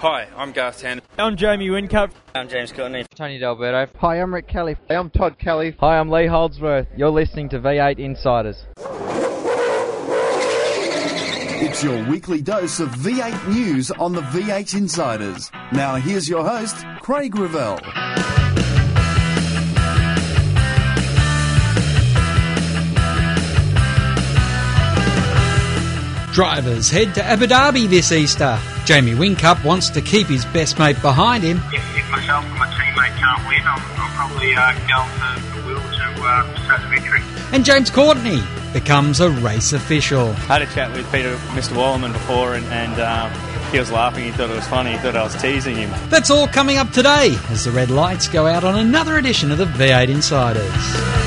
Hi, I'm Garth Tanner. I'm Jamie Whincup. I'm James Courtney. Tony Delberto. Hi, I'm Rick Kelly. Hi, I'm Todd Kelly. Hi, I'm Lee Holdsworth. You're listening to V8 Insiders. It's your weekly dose of V8 news on the V8 Insiders. Now here's your host, Craig Revell. Drivers head to Abu Dhabi this Easter. Jamie Whincup wants to keep his best mate behind him. If myself and my teammate can't win, I'll probably go to Will to start the victory. And James Courtney becomes a race official. I had a chat with Mr. Wallerman before, and he was laughing. He thought it was funny. He thought I was teasing him. That's all coming up today as the red lights go out on another edition of the V8 Insiders.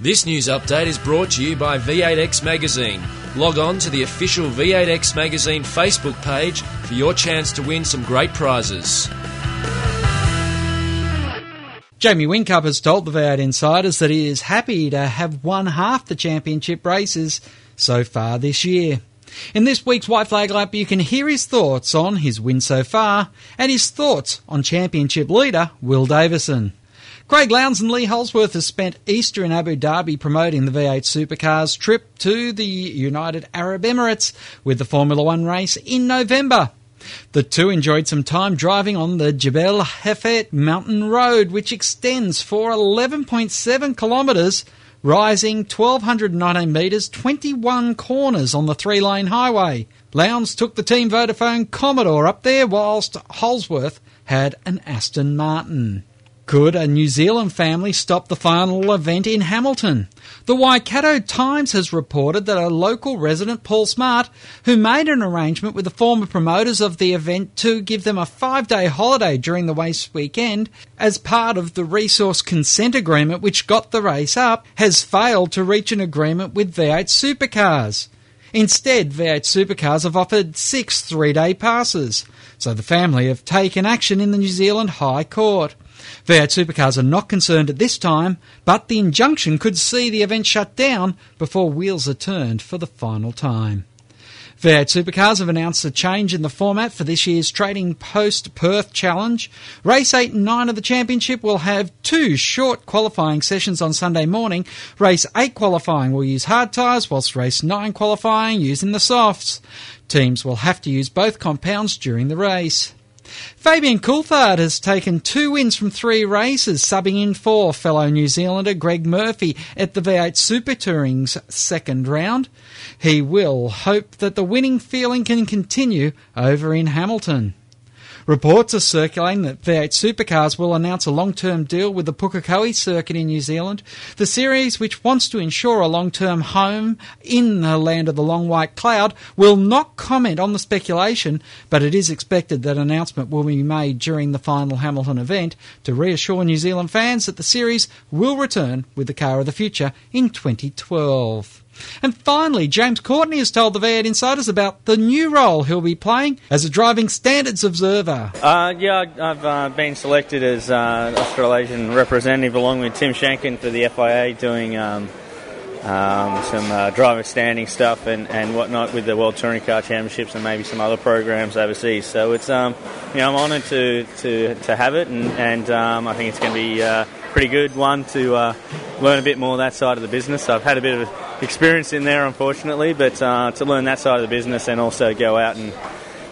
This news update is brought to you by V8X Magazine. Log on to the official V8X Magazine Facebook page for your chance to win some great prizes. Jamie Whincup has told the V8 Insiders that he is happy to have won half the championship races so far this year. In this week's White Flag Lap, you can hear his thoughts on his win so far and his thoughts on championship leader Will Davison. Craig Lowndes and Lee Holdsworth have spent Easter in Abu Dhabi promoting the V8 Supercars trip to the United Arab Emirates with the Formula One race in November. The two enjoyed some time driving on the Jebel Hafeet mountain road, which extends for 11.7 kilometres, rising 1,219 metres, 21 corners on the three-lane highway. Lowndes took the Team Vodafone Commodore up there, whilst Holdsworth had an Aston Martin. Could a New Zealand family stop the final event in Hamilton? The Waikato Times has reported that a local resident, Paul Smart, who made an arrangement with the former promoters of the event to give them a 5-day holiday during the race weekend as part of the resource consent agreement which got the race up, has failed to reach an agreement with V8 Supercars. Instead, V8 Supercars have offered 6 3-day passes, so the family have taken action in the New Zealand High Court. V8 Supercars are not concerned at this time, but the injunction could see the event shut down before wheels are turned for the final time. V8 Supercars have announced a change in the format for this year's Trading Post Perth Challenge. Race 8 and 9 of the championship will have 2 short qualifying sessions on Sunday morning. Race 8 qualifying will use hard tyres, whilst Race 9 qualifying using the softs. Teams will have to use both compounds during the race. Fabian Coulthard has taken 2 wins from 3 races, subbing in for fellow New Zealander Greg Murphy at the V8 Super Touring's second round. He will hope that the winning feeling can continue over in Hamilton. Reports are circulating that V8 Supercars will announce a long-term deal with the Pukekohe circuit in New Zealand. The series, which wants to ensure a long-term home in the land of the long white cloud, will not comment on the speculation, but it is expected that an announcement will be made during the final Hamilton event to reassure New Zealand fans that the series will return with the car of the future in 2012. And finally, James Courtney has told the V8 Insiders about the new role he'll be playing as a driving standards observer. I've been selected as Australasian representative along with Tim Schenken for the FIA, doing some driver standing stuff and whatnot with the World Touring Car Championships and maybe some other programs overseas. So it's I'm honoured to have it, and I think it's going to be a pretty good one to learn a bit more that side of the business. I've had a bit of experience in there, unfortunately, but to learn that side of the business and also go out and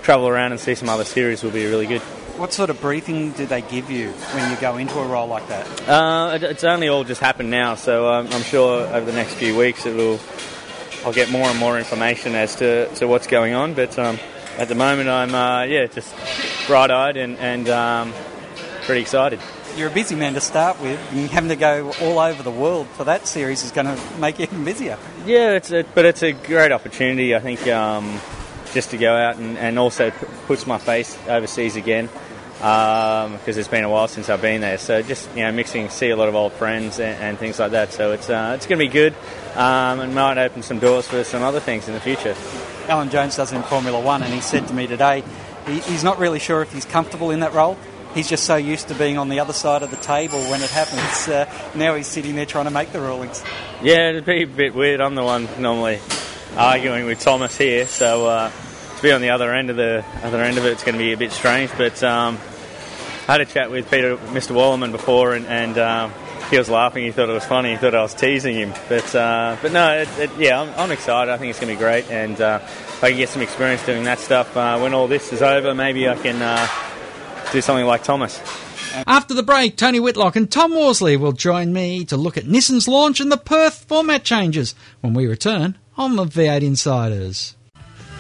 travel around and see some other series will be really good. What sort of briefing do they give you when you go into a role like that? It's only all just happened now, so I'm sure over the next few weeks I'll get more and more information as to what's going on, but at the moment I'm just bright-eyed and pretty excited. You're a busy man to start with, and having to go all over the world for that series is going to make you even busier. Yeah, but it's a great opportunity. I think just to go out and also puts my face overseas again, because it's been a while since I've been there. So just, you know, mixing, see a lot of old friends and things like that. So it's going to be good, and might open some doors for some other things in the future. Alan Jones does it in Formula One, and he said to me today he's not really sure if he's comfortable in that role. He's just so used to being on the other side of the table when it happens. Now he's sitting there trying to make the rulings. Yeah, it'd be a bit weird. I'm the one normally arguing with Thomas here, so to be on the other end of it, it's going to be a bit strange. But I had a chat with Mr. Wallerman before, and he was laughing. He thought it was funny. He thought I was teasing him. But no, yeah, I'm excited. I think it's going to be great, and if I can get some experience doing that stuff, when all this is over, maybe I can do something like Thomas. After the break, Tony Whitlock and Tom Worsley will join me to look at Nissan's launch and the Perth format changes when we return on the V8 Insiders.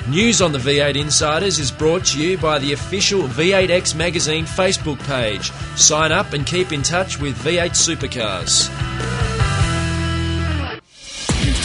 News on the V8 Insiders is brought to you by the official V8X Magazine Facebook page. Sign up and keep in touch with V8 Supercars. You've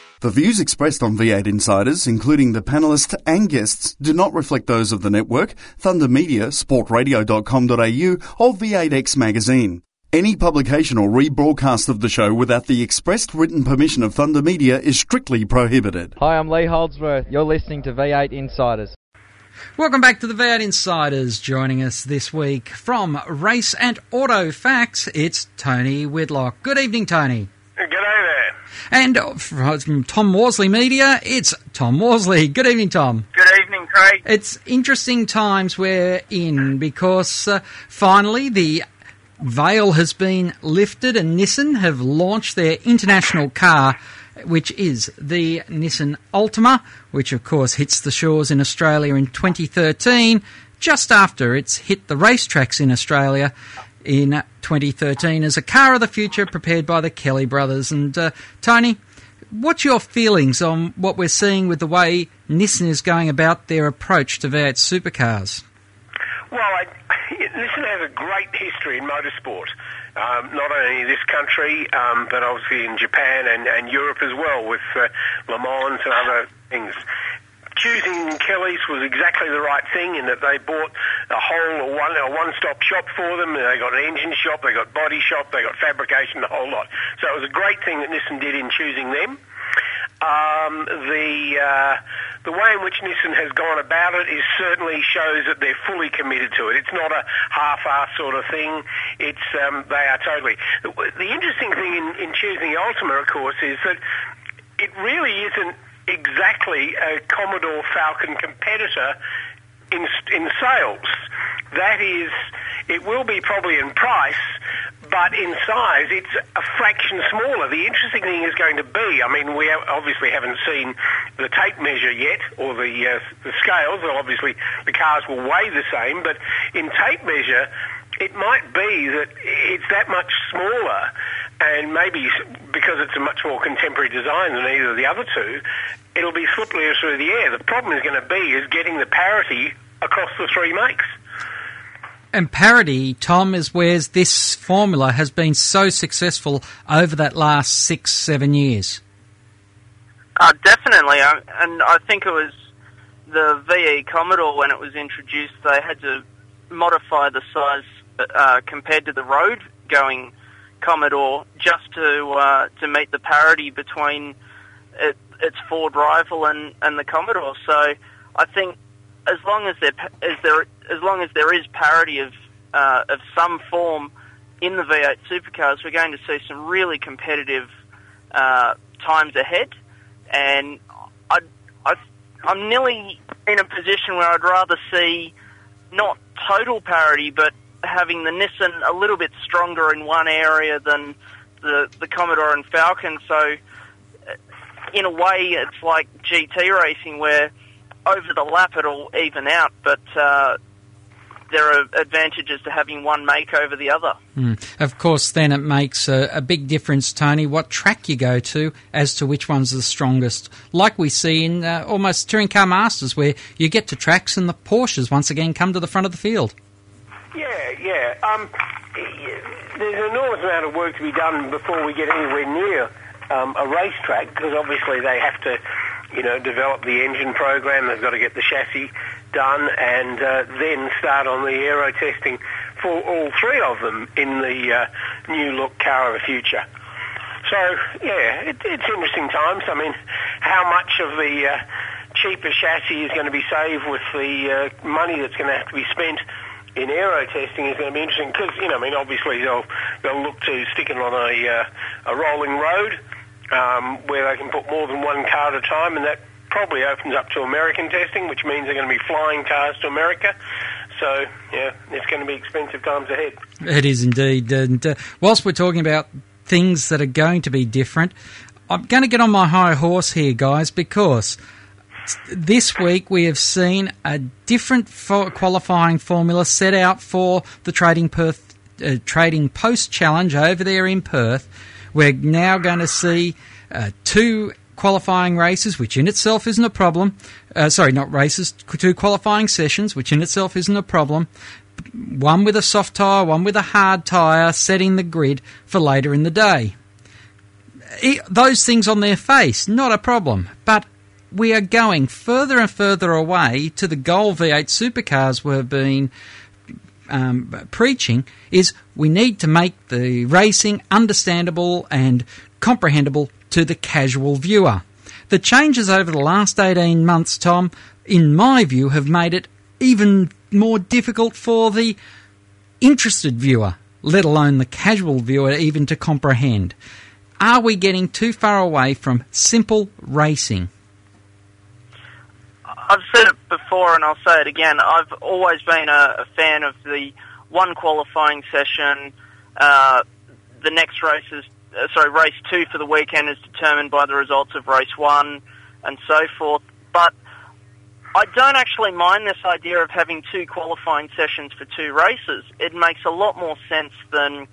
The views expressed on V8 Insiders, including the panellists and guests, do not reflect those of the network, Thunder Media, sportradio.com.au or V8X Magazine. Any publication or rebroadcast of the show without the expressed written permission of Thunder Media is strictly prohibited. Hi, I'm Lee Holdsworth. You're listening to V8 Insiders. Welcome back to the V8 Insiders. Joining us this week from Race and Auto Facts, it's Tony Whitlock. Good evening, Tony. G'day there. And from Tom Worsley Media, it's Tom Worsley. Good evening, Tom. Good evening, Craig. It's interesting times we're in because finally the veil has been lifted and Nissan have launched their international car, which is the Nissan Altima, which of course hits the shores in Australia in 2013, just after it's hit the racetracks in Australia in 2013 as a car of the future prepared by the Kelly brothers. And Tony, what's your feelings on what we're seeing with the way Nissan is going about their approach to V8 supercars? Well, Nissan has a great history in motorsport, not only in this country, but obviously in Japan and Europe as well, with Le Mans and other things. Choosing Kelly's was exactly the right thing in that they bought a one-stop shop for them. They got an engine shop, they got body shop, they got fabrication, the whole lot. So it was a great thing that Nissan did in choosing them. The way in which Nissan has gone about it is certainly shows that they're fully committed to it. It's not a half-ass sort of thing. It's they are totally. The interesting thing in choosing the Altima, of course, is that it really isn't exactly a Commodore Falcon competitor in sales. That is, it will be probably in price, but in size, it's a fraction smaller. The interesting thing is going to be, I mean, we obviously haven't seen the tape measure yet, or the scales. Well, obviously, the cars will weigh the same, but in tape measure, it might be that it's that much smaller, and maybe because it's a much more contemporary design than either of the other two, it'll be slipperier through the air. The problem is going to be is getting the parity across the three makes. And parity, Tom, is where this formula has been so successful over that last 6-7 years. Definitely, and I think it was the VE Commodore when it was introduced. They had to modify the size compared to the road-going Commodore just to meet the parity between its Ford rival and the Commodore. So I think as long as there is parity of some form in the V8 supercars, we're going to see some really competitive times ahead. And I'm nearly in a position where I'd rather see not total parity, but having the Nissan a little bit stronger in one area than the Commodore and Falcon. So in a way, it's like GT racing where over the lap it'll even out, but there are advantages to having one make over the other. Of course, then it makes a big difference, Tony, what track you go to as to which one's the strongest. Like we see in almost Touring Car Masters, where you get to tracks and the Porsches once again come to the front of the field. Yeah. There's an enormous amount of work to be done before we get anywhere near a racetrack, because obviously they have to, develop the engine program, they've got to get the chassis done, and then start on the aero testing for all three of them in the new look car of the future. So, yeah, it's interesting times. I mean, how much of the cheaper chassis is going to be saved with the money that's going to have to be spent in aero testing is going to be interesting, because, obviously they'll look to sticking on a rolling road where they can put more than one car at a time, and that probably opens up to American testing, which means they're going to be flying cars to America. So, yeah, it's going to be expensive times ahead. It is indeed. And whilst we're talking about things that are going to be different, I'm going to get on my high horse here, guys, because this week we have seen a different qualifying formula set out for the Trading Post Challenge over there in Perth. We're now going to see two qualifying races, which in itself isn't a problem. Two qualifying sessions, which in itself isn't a problem. One with a soft tyre, one with a hard tyre, setting the grid for later in the day. Those things on their face, not a problem, but we are going further and further away to the goal V8 supercars were being preaching, is we need to make the racing understandable and comprehensible to the casual viewer. The changes over the last 18 months, Tom, in my view, have made it even more difficult for the interested viewer, let alone the casual viewer, even to comprehend. Are we getting too far away from simple racing? I've said it before and I'll say it again. I've always been a fan of the one qualifying session. The next race two for the weekend is determined by the results of race one and so forth. But I don't actually mind this idea of having two qualifying sessions for two races. It makes a lot more sense than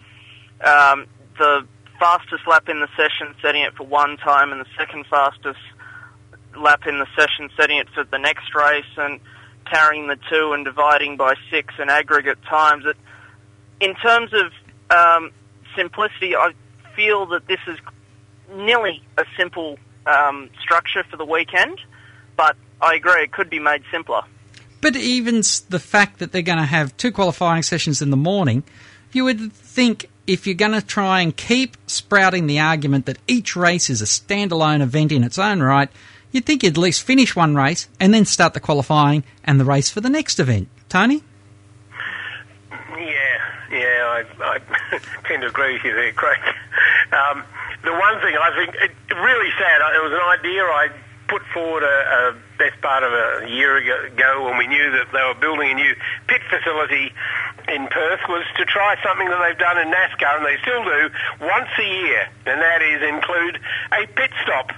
the fastest lap in the session setting it for one time and the second fastest lap in the session setting it for the next race, and carrying the two and dividing by six and aggregate times. In terms of simplicity, I feel that this is nearly a simple structure for the weekend, but I agree it could be made simpler. But even the fact that they're going to have two qualifying sessions in the morning, you would think, if you're going to try and keep sprouting the argument that each race is a standalone event in its own right, you'd think you'd at least finish one race and then start the qualifying and the race for the next event. Tony? Yeah, I tend to agree with you there, Craig. The one thing I think, it really sad, it was an idea I put forward a best part of a year ago when we knew that they were building a new pit facility in Perth, was to try something that they've done in NASCAR, and they still do, once a year, and that is include a pit stop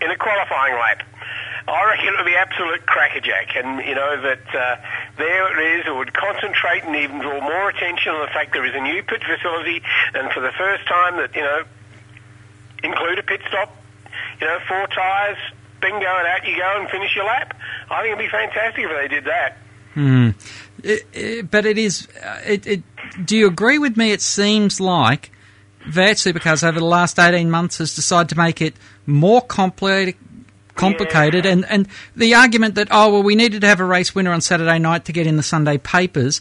in a qualifying lap. I reckon it would be absolute crackerjack, and there it is. It would concentrate and even draw more attention on the fact there is a new pit facility, and for the first time that, include a pit stop, four tyres, bingo, and out you go and finish your lap. I think it would be fantastic if they did that. But it is. Do you agree with me? It seems like V8 Supercars over the last 18 months has decided to make it more complicated, yeah. and the argument that, we needed to have a race winner on Saturday night to get in the Sunday papers,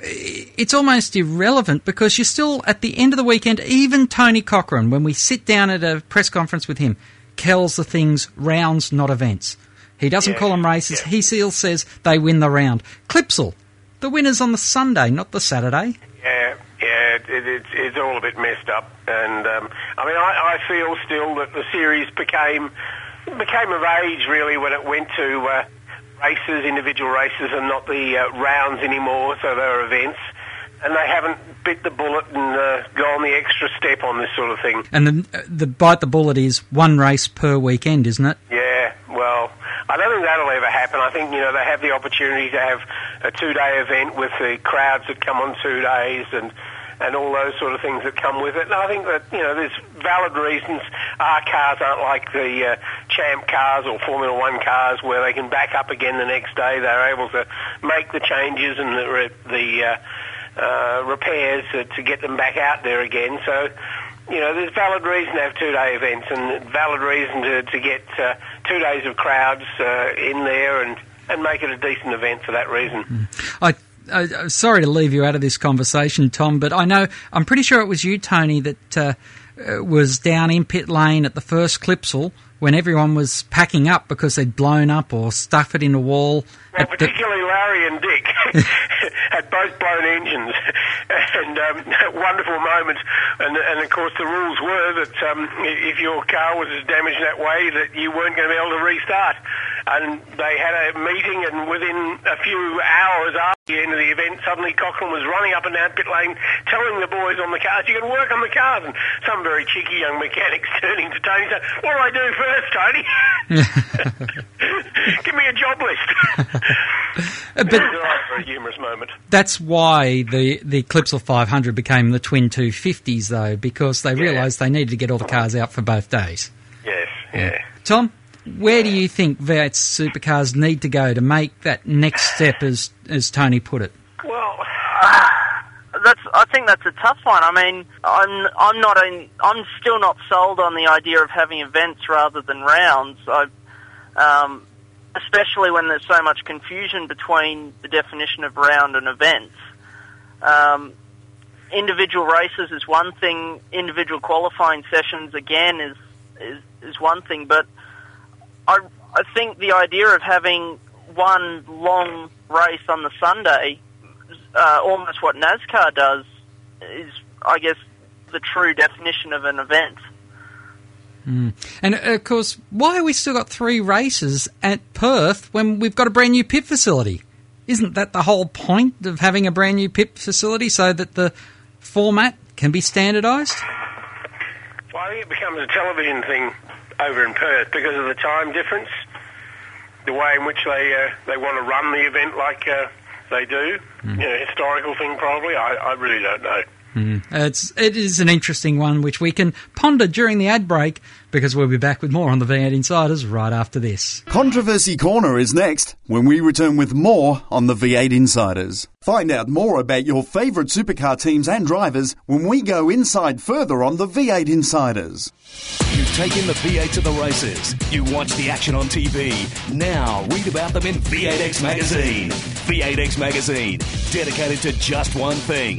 it's almost irrelevant, because you're still, at the end of the weekend, even Tony Cochran, when we sit down at a press conference with him, calls the things rounds, not events. He doesn't call them races. Yeah. He still says they win the round. Clipsal, the winner's on the Sunday, not the Saturday. Yeah, it's all a bit messed up. And, I feel still that the series became of age, really, when it went to races, individual races, and not the rounds anymore, so they're events. And they haven't bit the bullet and gone the extra step on this sort of thing. And the bite the bullet is one race per weekend, isn't it? Yeah, well, I don't think that'll ever happen. happen. I think, you know, they have the opportunity to have a two-day event with the crowds that come on 2 days and all those sort of things that come with it. And I think that, you know, there's valid reasons our cars aren't like the Champ cars or Formula One cars where they can back up again the next day. They're able to make the changes and the repairs to get them back out there again. So, you know, there's valid reason to have two-day events and valid reason to get 2 days of crowds in there and make it a decent event for that reason. I'm sorry to leave you out of this conversation, Tom, but I'm pretty sure it was you, Tony, that was down in pit lane at the first Clipsal when everyone was packing up because they'd blown up or stuffed it in a wall. Well, particularly Larry and Dick had both blown engines. And wonderful moments. And of course, the rules were that if your car was as damaged that way, that you weren't going to be able to restart. And they had a meeting, and within a few hours after the end of the event, suddenly Cochran was running up and down pit lane, telling the boys on the cars, "You can work on the cars." And some very cheeky young mechanics turning to Tony said, "What do I do first, Tony? Give me a job list." But it was a very humorous moment. That's why the Clipsal 500 became the twin 250s, though, because they realised they needed to get all the cars out for both days. Yes, yeah. Tom, where do you think V8 supercars need to go to make that next step, as Tony put it? Well, I think that's a tough one. I mean, I'm still not sold on the idea of having events rather than rounds. Especially when there's so much confusion between the definition of round and events. Individual races is one thing, individual qualifying sessions again is one thing, but I think the idea of having one long race on the Sunday, almost what NASCAR does, is, I guess, the true definition of an event. Mm. And, of course, why have we still got three races at Perth when we've got a brand-new pit facility? Isn't that the whole point of having a brand-new pit facility, so that the format can be standardised? Well, I think it becomes a television thing over in Perth because of the time difference, the way in which they want to run the event like they do. Mm. You know, historical thing probably. I really don't know. Mm. It is an interesting one which we can ponder during the ad break, because we'll be back with more on the V8 Insiders right after this. Controversy Corner is next when we return with more on the V8 Insiders. Find out more about your favourite supercar teams and drivers when we go inside further on the V8 Insiders. You've taken the V8 to the races. You watch the action on TV. Now read about them in V8X Magazine. V8X Magazine, dedicated to just one thing: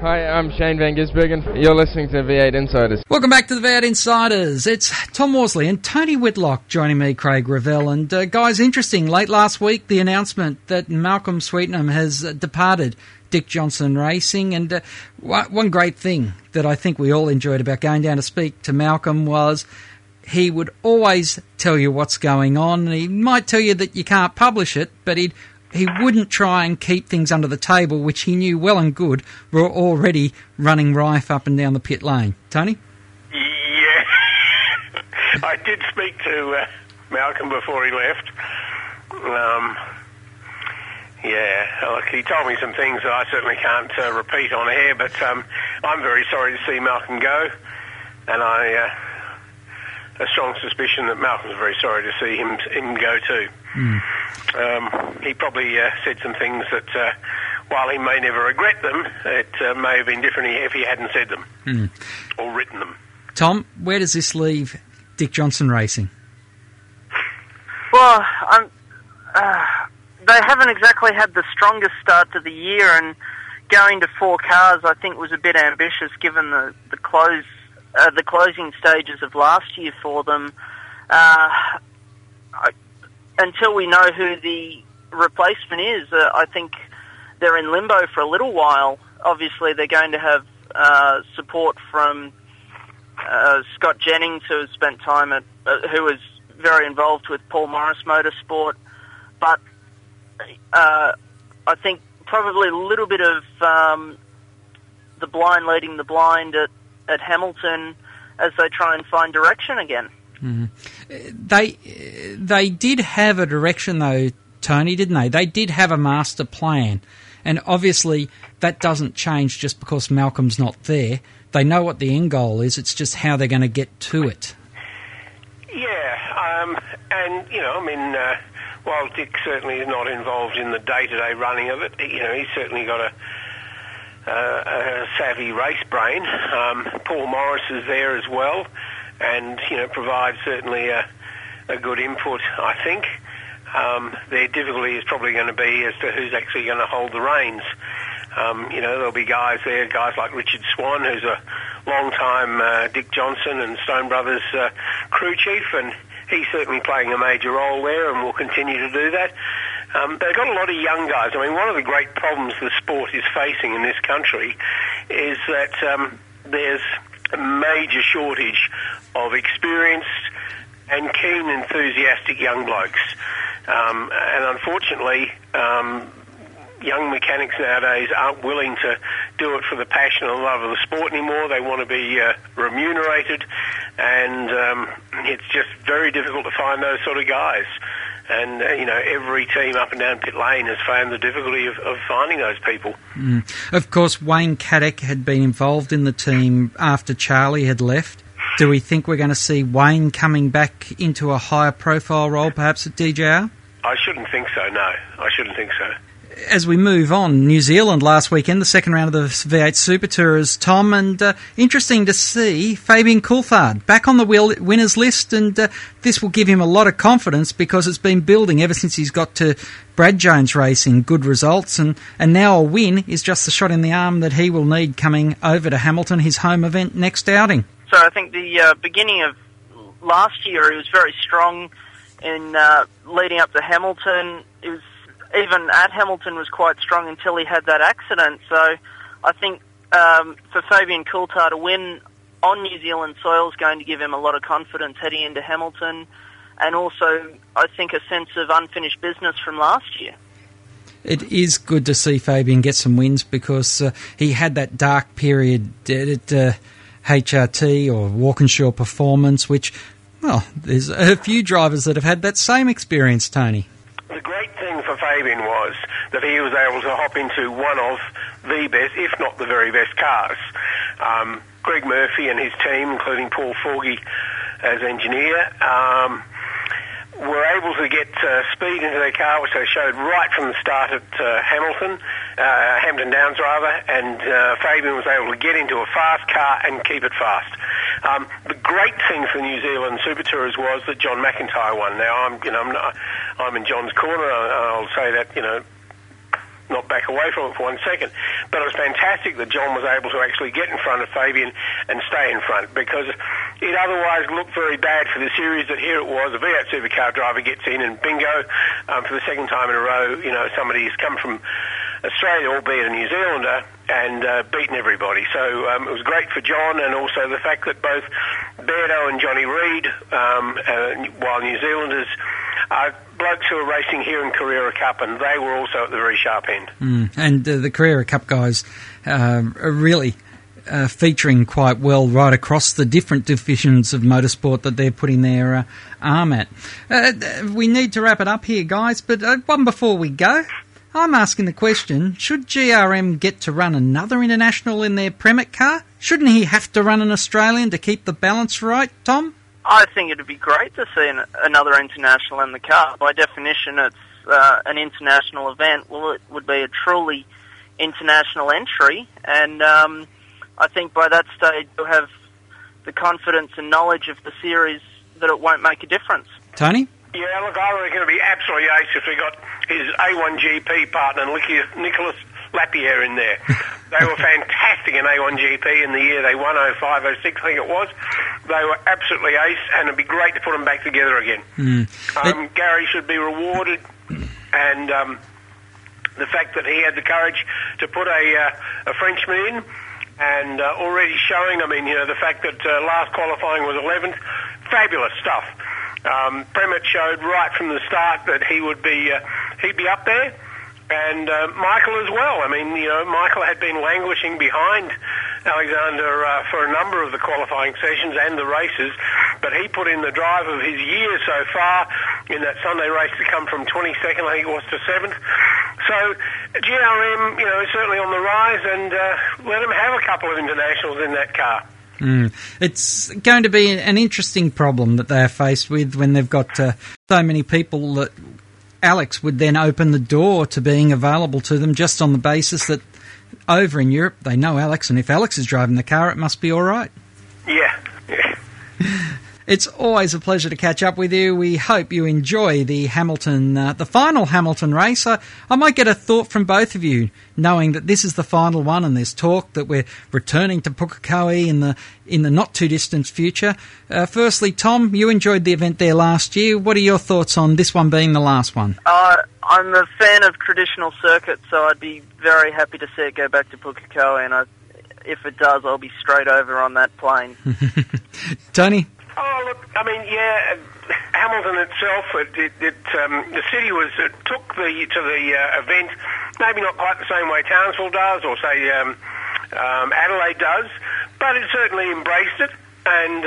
Hi, I'm Shane Van Gisbergen. You're listening to V8 Insiders. Welcome back to the V8 Insiders. It's Tom Worsley and Tony Whitlock joining me, Craig Revell. And guys, interesting, late last week, the announcement that Malcolm Sweetnam has departed Dick Johnson Racing. And one great thing that I think we all enjoyed about going down to speak to Malcolm was he would always tell you what's going on. He might tell you that you can't publish it, but he wouldn't try and keep things under the table, which he knew well and good were already running rife up and down the pit lane. Tony? Yeah. I did speak to Malcolm before he left. Look, he told me some things that I certainly can't repeat on air, but I'm very sorry to see Malcolm go, and a strong suspicion that Malcolm's very sorry to see him go too. Mm. He probably said some things that, while he may never regret them, it may have been different if he hadn't said them or written them. Tom, where does this leave Dick Johnson Racing? Well, they haven't exactly had the strongest start to the year, and going to four cars I think was a bit ambitious given the closing stages of last year for them. Until we know who the replacement is, I think they're in limbo for a little while. Obviously, they're going to have support from Scott Jennings, who has spent time at, who was very involved with Paul Morris Motorsport, but I think probably a little bit of the blind leading the blind at Hamilton as they try and find direction again. Mm-hmm. They did have a direction though, Tony, didn't they? They did have a master plan, and obviously that doesn't change just because Malcolm's not there. They know what the end goal is. It's just how they're going to get to it. Yeah, and you know, I mean, while Dick certainly is not involved in the day-to-day running of it, you know, he's certainly got a savvy race brain. Paul Morris is there as well, and you know, provides certainly a good input, I think. Their difficulty is probably going to be as to who's actually going to hold the reins. You know, there'll be guys there, guys like Richard Swan, who's a long-time Dick Johnson and Stone Brothers crew chief, and he's certainly playing a major role there and will continue to do that. They've got a lot of young guys. I mean, one of the great problems the sport is facing in this country is that there's a major shortage of experienced and keen, enthusiastic young blokes. And unfortunately, young mechanics nowadays aren't willing to do it for the passion and love of the sport anymore. They want to be remunerated, and it's just very difficult to find those sort of guys. And, you know, every team up and down pit lane has found the difficulty of finding those people. Mm. Of course, Wayne Caddick had been involved in the team after Charlie had left. Do we think we're going to see Wayne coming back into a higher profile role, perhaps at DJR? I shouldn't think so, no. I shouldn't think so. As we move on, New Zealand last weekend, the second round of the V8 Super Tourers, Tom, and interesting to see Fabian Coulthard back on the winners list, and this will give him a lot of confidence because it's been building ever since he's got to Brad Jones Racing, good results, and now a win is just the shot in the arm that he will need coming over to Hamilton, his home event, next outing. So I think the beginning of last year he was very strong in leading up to Hamilton. It was even at Hamilton was quite strong until he had that accident. So I think for Fabian Coulthard, a win on New Zealand soil is going to give him a lot of confidence heading into Hamilton, and also I think a sense of unfinished business from last year. It is good to see Fabian get some wins because he had that dark period at HRT or Walkinshaw Performance, which, well, there's a few drivers that have had that same experience, Tony. The great thing for Fabian was that he was able to hop into one of the best, if not the very best, cars. Greg Murphy and his team, including Paul Forgy as engineer, were able to get speed into their car, which they showed right from the start at Hampton Downs rather, and Fabian was able to get into a fast car and keep it fast. The great thing for New Zealand Super Tourers was that John McIntyre won. Now I'm in John's corner. I'll say that, you know, not back away from it for one second. But it was fantastic that John was able to actually get in front of Fabian and stay in front, because it otherwise looked very bad for the series that here it was, a V8 supercar driver gets in and bingo, for the second time in a row, you know, somebody's come from Australia, albeit a New Zealander, and beaten everybody. So it was great for John, and also the fact that both Beardo and Johnny Reid, while New Zealanders, are blokes who are racing here in Carrera Cup, and they were also at the very sharp end. Mm. And the Carrera Cup guys are really featuring quite well right across the different divisions of motorsport that they're putting their arm at. We need to wrap it up here, guys, but one before we go, I'm asking the question, should GRM get to run another international in their Premac car? Shouldn't he have to run an Australian to keep the balance right, Tom? I think it would be great to see another international in the car. By definition, it's an international event. Well, it would be a truly international entry, and I think by that stage you'll have the confidence and knowledge of the series that it won't make a difference. Tony? Yeah, look, I reckon it would be absolutely ace if we got his A1GP partner, Nicholas Lapierre, in there. They were fantastic in A1GP in the year they won, 05-06, I think it was. They were absolutely ace, and it'd be great to put them back together again. Mm. Gary should be rewarded, and the fact that he had the courage to put a Frenchman in and already showing, I mean, you know, the fact that last qualifying was 11th, fabulous stuff. Premet showed right from the start that he would be he'd be up there, and Michael as well. I mean, you know, Michael had been languishing behind Alexander for a number of the qualifying sessions and the races, but he put in the drive of his year so far in that Sunday race to come from 22nd, I think it was, to 7th. So GRM, you know, is certainly on the rise, and let him have a couple of internationals in that car. It's going to be an interesting problem that they are faced with when they've got so many people that Alex would then open the door to being available to them just on the basis that over in Europe they know Alex, and if Alex is driving the car, it must be all right. Yeah. It's always a pleasure to catch up with you. We hope you enjoy the Hamilton, the final Hamilton race. I might get a thought from both of you, knowing that this is the final one, and there's talk that we're returning to Pukekohe in the not too distant future. Firstly, Tom, you enjoyed the event there last year. What are your thoughts on this one being the last one? I'm a fan of traditional circuits, so I'd be very happy to see it go back to Pukekohe, and if it does, I'll be straight over on that plane. Tony? Oh, look, I mean, yeah, Hamilton itself, the city took to the event, maybe not quite the same way Townsville does or, say, Adelaide does, but it certainly embraced it, and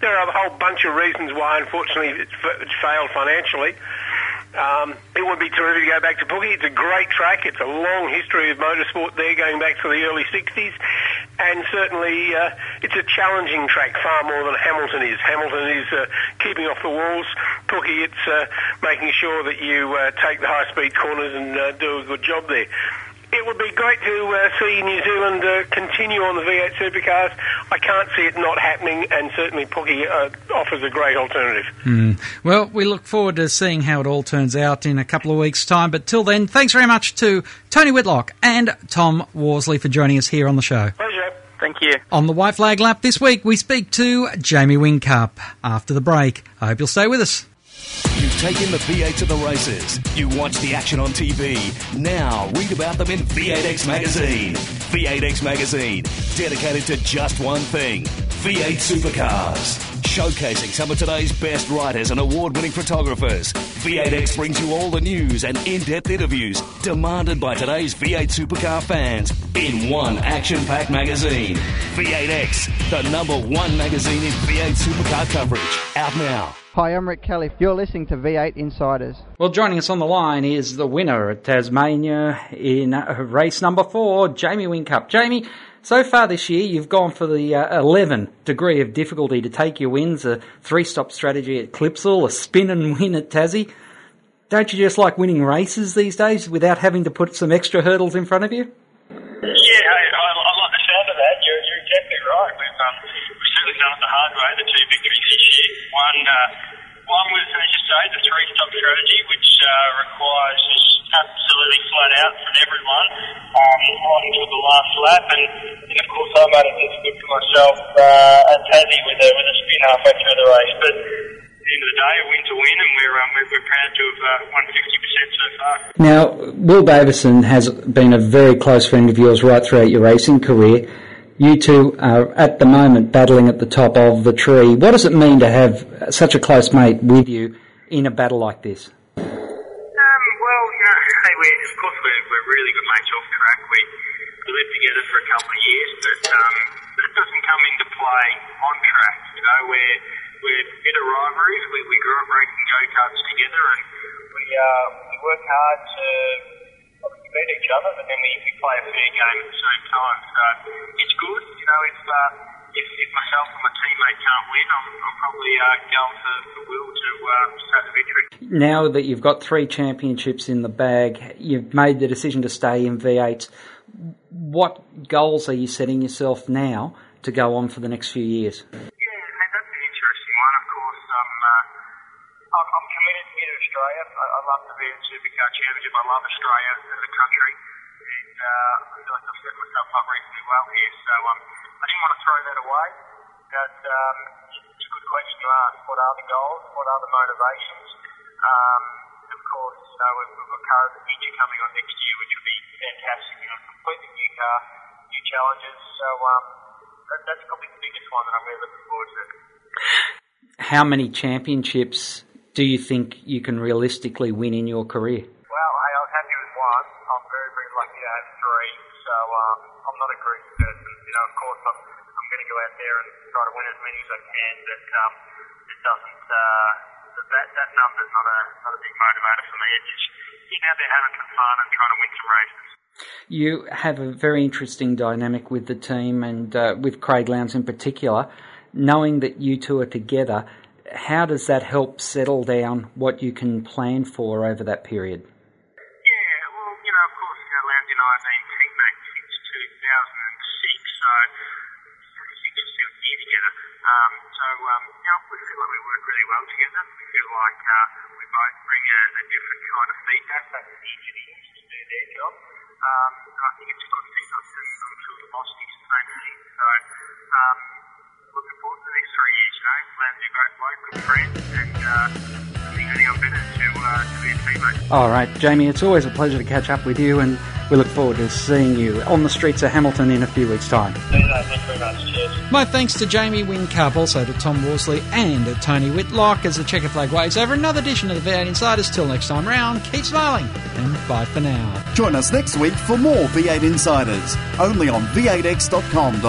there are a whole bunch of reasons why, unfortunately, it failed financially. It would be terrific to go back to Pukekohe. It's a great track. It's a long history of motorsport there, going back to the early 60s. And certainly it's a challenging track, far more than Hamilton is. Hamilton is keeping off the walls. Pukekohe, it's making sure that you take the high-speed corners and do a good job there. It would be great to see New Zealand continue on the V8 supercars. I can't see it not happening, and certainly Pukekohe offers a great alternative. Well, we look forward to seeing how it all turns out in a couple of weeks' time. But till then, thanks very much to Tony Whitlock and Tom Worsley for joining us here on the show. Pleasure. Thank you. On the White Flag Lap this week, we speak to Jamie Whincup after the break. I hope you'll stay with us. You've taken the V8 to the races. You watch the action on TV. Now read about them in V8X Magazine. V8X Magazine, dedicated to just one thing, V8 supercars. Showcasing some of today's best writers and award-winning photographers, V8X brings you all the news and in-depth interviews demanded by today's V8 supercar fans in one action-packed magazine. V8X, the number one magazine in V8 supercar coverage. Out now. Hi, I'm Rick Kelly. You're listening to V8 Insiders. Well, joining us on the line is the winner at Tasmania in race number 4, Jamie Whincup. Jamie, so far this year you've gone for the 11 degree of difficulty to take your wins, a three-stop strategy at Clipsal, a spin and win at Tassie. Don't you just like winning races these days without having to put some extra hurdles in front of you? Yeah, I like the sound of that. You're exactly right. We've certainly done it the hard way, the two victories this year. One was, as you say, the three-stop strategy, which requires absolutely flat out from everyone right until the last lap. And of course, I made it this good for myself at Tassie with a spin halfway through the race. But at the end of the day, a win's a win, and we're proud to have won 50% so far. Now, Will Davison has been a very close friend of yours right throughout your racing career. You two are at the moment battling at the top of the tree. What does it mean to have such a close mate with you in a battle like this? Well, you know, hey, we're really good mates off track. We lived together for a couple of years, but that doesn't come into play on track. You know, we're bitter rivalries. We grew up racing go-karts together, and we work hard to beat each other, but then we play a fair game at the same time. So it's good, you know. If myself and my teammate can't win, I'm probably going for Will to take the victory. Now that you've got 3 championships in the bag, you've made the decision to stay in V8. What goals are you setting yourself now to go on for the next few years? Yeah, that's an interesting one. Of course, I'm committed to get to Australia. I love to be in Supercar Championship. I love Australia as a country. And I feel like I've set myself up reasonably well here. So I didn't want to throw that away. But it's a good question to ask. What are the goals? What are the motivations? Of course, you know, we've got Carrera Cup coming on next year, which will be fantastic. You know, completely new car, new challenges. So that's probably the biggest one that I'm really looking forward to. How many championships do you think you can realistically win in your career? Well, I was happy with one. I'm very, very lucky to have three. So I'm not a greedy person. You know, of course, I'm going to go out there and try to win as many as I can, but it doesn't. That number's not a big motivator for me. It's just getting out there having some fun and trying to win some races. You have a very interesting dynamic with the team and with Craig Lowndes in particular. Knowing that you two are together, how does that help settle down what you can plan for over that period? Yeah, well, you know, of course, Lowndes and I have been team mates since 2006, so 6 or 7 years together. You know, we feel like we work really well together. We feel like we both bring a different kind of feedback back to the engineers to do their job. I think it's a good thing. I'm sure the boss thinks the same thing. So, looking forward to the next 3 years, you know. Lowndes is a great bloke, good friend, and I think anyone better to be a teammate. All right, Jamie, it's always a pleasure to catch up with you, and we look forward to seeing you on the streets of Hamilton in a few weeks' time. Thanks very much. Cheers. My thanks to Jamie Whincup, also to Tom Worsley and to Tony Whitlock as the checker flag waves over another edition of the V8 Insiders. Till next time round, keep smiling and bye for now. Join us next week for more V8 Insiders, only on v8x.com.au.